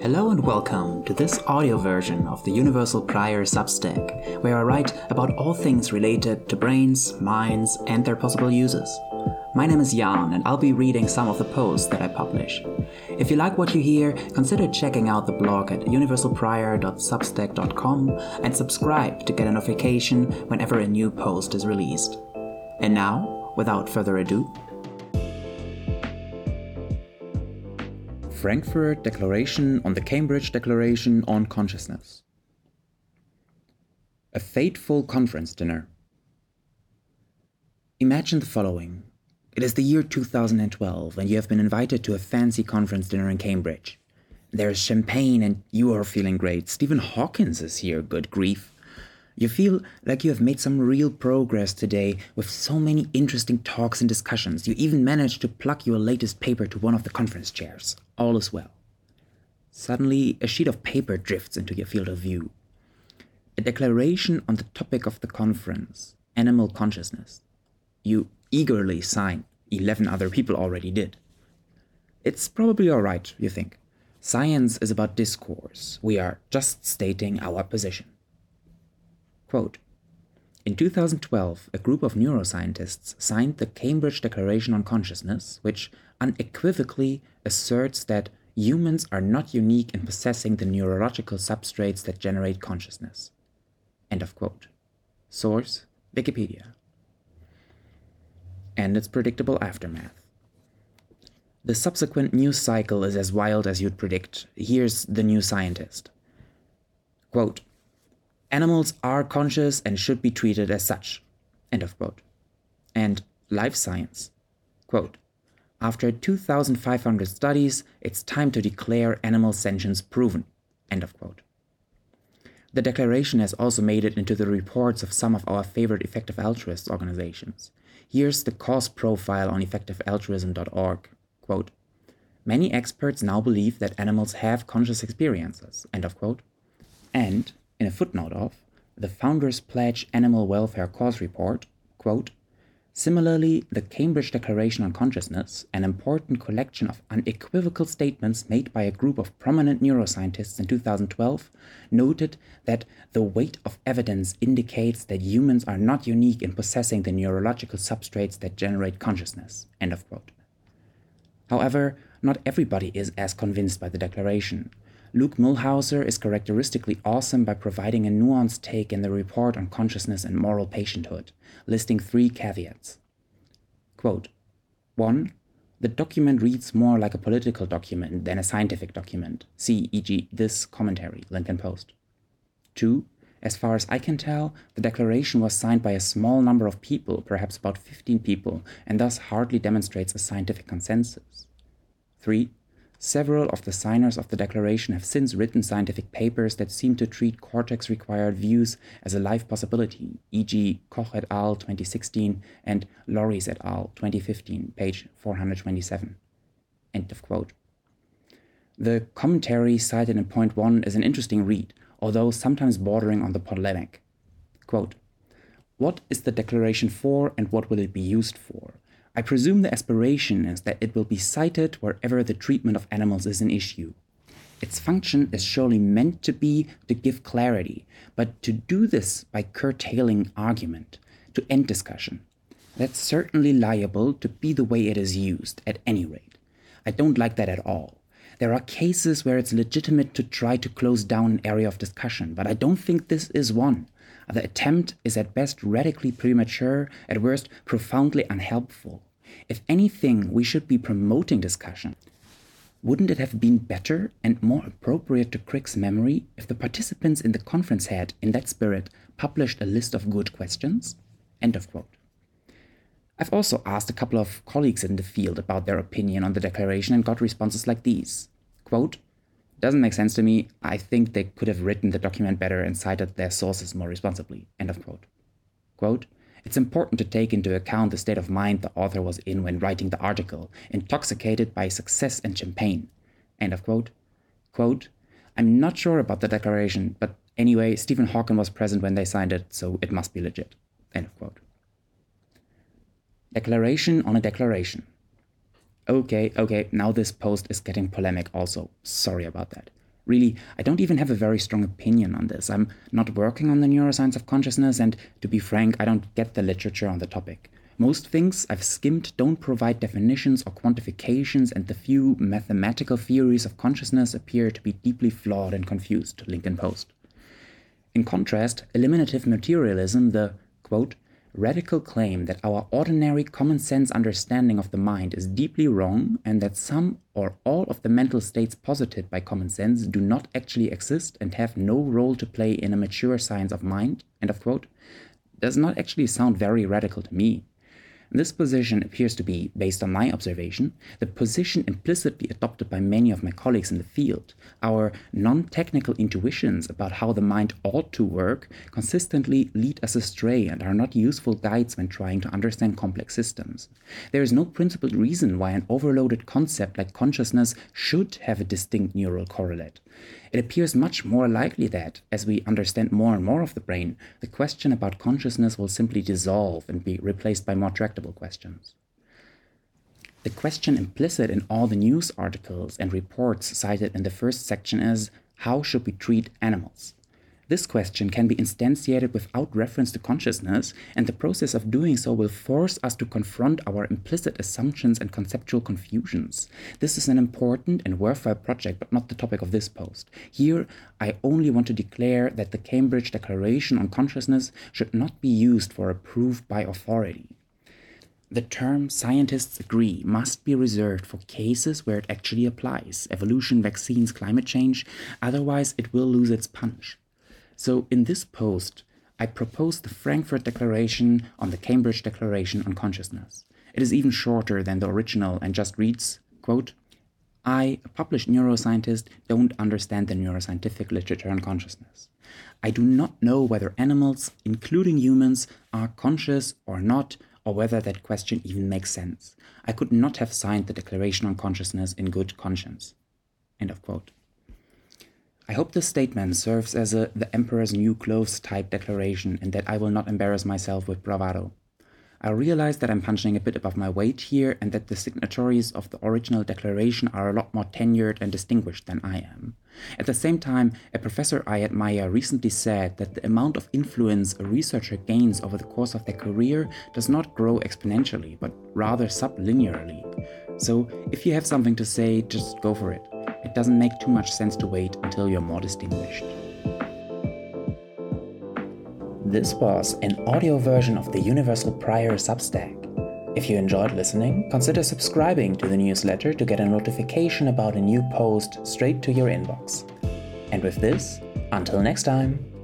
Hello and welcome to this audio version of the Universal Prior Substack, where I write about all things related to brains, minds, and their possible uses. My name is Jan, and I'll be reading some of the posts that I publish. If you like what you hear, consider checking out the blog at universalprior.substack.com and subscribe to get a notification whenever a new post is released. And now, without further ado, Frankfurt Declaration on the Cambridge Declaration on Consciousness. A fateful conference dinner. Imagine the following. It is the year 2012 and you have been invited to a fancy conference dinner in Cambridge. There is champagne and you are feeling great. Stephen Hawking is here, good grief. You feel like you have made some real progress today with so many interesting talks and discussions. You even managed to plug your latest paper to one of the conference chairs. All is well. Suddenly, a sheet of paper drifts into your field of view. A declaration on the topic of the conference, animal consciousness. You eagerly sign. 11 other people already did. It's probably all right, you think. Science is about discourse. We are just stating our position. Quote, in 2012, a group of neuroscientists signed the Cambridge Declaration on Consciousness, which unequivocally asserts that humans are not unique in possessing the neurological substrates that generate consciousness. End of quote. Source, Wikipedia. And its predictable aftermath. The subsequent news cycle is as wild as you'd predict. Here's the New Scientist. Quote, animals are conscious and should be treated as such. End of quote. And Life Science. Quote, after 2,500 studies, it's time to declare animal sentience proven. End of quote. The declaration has also made it into the reports of some of our favorite effective altruist organizations. Here's the cause profile on effectivealtruism.org. Quote, many experts now believe that animals have conscious experiences. End of quote. And in a footnote of the Founders Pledge Animal Welfare Cause Report, quote, similarly, the Cambridge Declaration on Consciousness, an important collection of unequivocal statements made by a group of prominent neuroscientists in 2012, noted that the weight of evidence indicates that humans are not unique in possessing the neurological substrates that generate consciousness. End of quote. However, not everybody is as convinced by the declaration. Luke Mulhauser is characteristically awesome by providing a nuanced take in the report on consciousness and moral patienthood, listing three caveats. Quote, 1. The document reads more like a political document than a scientific document. See, e.g., this commentary, Lincoln Post. 2. As far as I can tell, the declaration was signed by a small number of people, perhaps about 15 people, and thus hardly demonstrates a scientific consensus. 3. Several of the signers of the declaration have since written scientific papers that seem to treat cortex-required views as a life possibility, e.g. Koch et al. 2016 and Loris et al. 2015, page 427. End of quote. The commentary cited in point 1 is an interesting read, although sometimes bordering on the polemic. Quote, what is the declaration for and what will it be used for? I presume the aspiration is that it will be cited wherever the treatment of animals is an issue. Its function is surely meant to be to give clarity, but to do this by curtailing argument, to end discussion. That's certainly liable to be the way it is used, at any rate. I don't like that at all. There are cases where it's legitimate to try to close down an area of discussion, but I don't think this is one. The attempt is at best radically premature, at worst profoundly unhelpful. If anything, we should be promoting discussion. Wouldn't it have been better and more appropriate to Crick's memory if the participants in the conference had, in that spirit, published a list of good questions? End of quote. I've also asked a couple of colleagues in the field about their opinion on the declaration and got responses like these. Quote, doesn't make sense to me. I think they could have written the document better and cited their sources more responsibly. End of quote. Quote, it's important to take into account the state of mind the author was in when writing the article, intoxicated by success and champagne. End of quote. Quote, I'm not sure about the declaration, but anyway, Stephen Hawking was present when they signed it, so it must be legit. End of quote. Declaration on a declaration. Okay, now this post is getting polemic also. Sorry about that. really, I don't even have a very strong opinion on this. I'm not working on the neuroscience of consciousness, and to be frank, I don't get the literature on the topic. Most things I've skimmed don't provide definitions or quantifications, and the few mathematical theories of consciousness appear to be deeply flawed and confused, Lincoln Post. In contrast, eliminative materialism, the, quote, radical claim that our ordinary common sense understanding of the mind is deeply wrong and that some or all of the mental states posited by common sense do not actually exist and have no role to play in a mature science of mind, end of quote, does not actually sound very radical to me. This position appears to be, based on my observation, the position implicitly adopted by many of my colleagues in the field. Our non-technical intuitions about how the mind ought to work consistently lead us astray and are not useful guides when trying to understand complex systems. There is no principled reason why an overloaded concept like consciousness should have a distinct neural correlate. It appears much more likely that, as we understand more and more of the brain, the question about consciousness will simply dissolve and be replaced by more tractable questions. The question implicit in all the news articles and reports cited in the first section is, how should we treat animals? This question can be instantiated without reference to consciousness, and the process of doing so will force us to confront our implicit assumptions and conceptual confusions. This is an important and worthwhile project, but not the topic of this post. Here, I only want to declare that the Cambridge Declaration on Consciousness should not be used for a proof by authority. The term "scientists agree" must be reserved for cases where it actually applies: evolution, vaccines, climate change, otherwise it will lose its punch. So in this post, I propose the Frankfurt Declaration on the Cambridge Declaration on Consciousness. It is even shorter than the original and just reads, quote, I, a published neuroscientist, don't understand the neuroscientific literature on consciousness. I do not know whether animals, including humans, are conscious or not, or whether that question even makes sense. I could not have signed the Declaration on Consciousness in good conscience. End of quote. I hope this statement serves as a "the emperor's new clothes" type declaration, and that I will not embarrass myself with bravado. I realize that I'm punching a bit above my weight here, and that the signatories of the original declaration are a lot more tenured and distinguished than I am. At the same time, a professor I admire recently said that the amount of influence a researcher gains over the course of their career does not grow exponentially, but rather sublinearly. So, if you have something to say, just go for it. It doesn't make too much sense to wait until you're more distinguished. This was an audio version of the Universal Prior Substack. If you enjoyed listening, consider subscribing to the newsletter to get a notification about a new post straight to your inbox. And with this, until next time.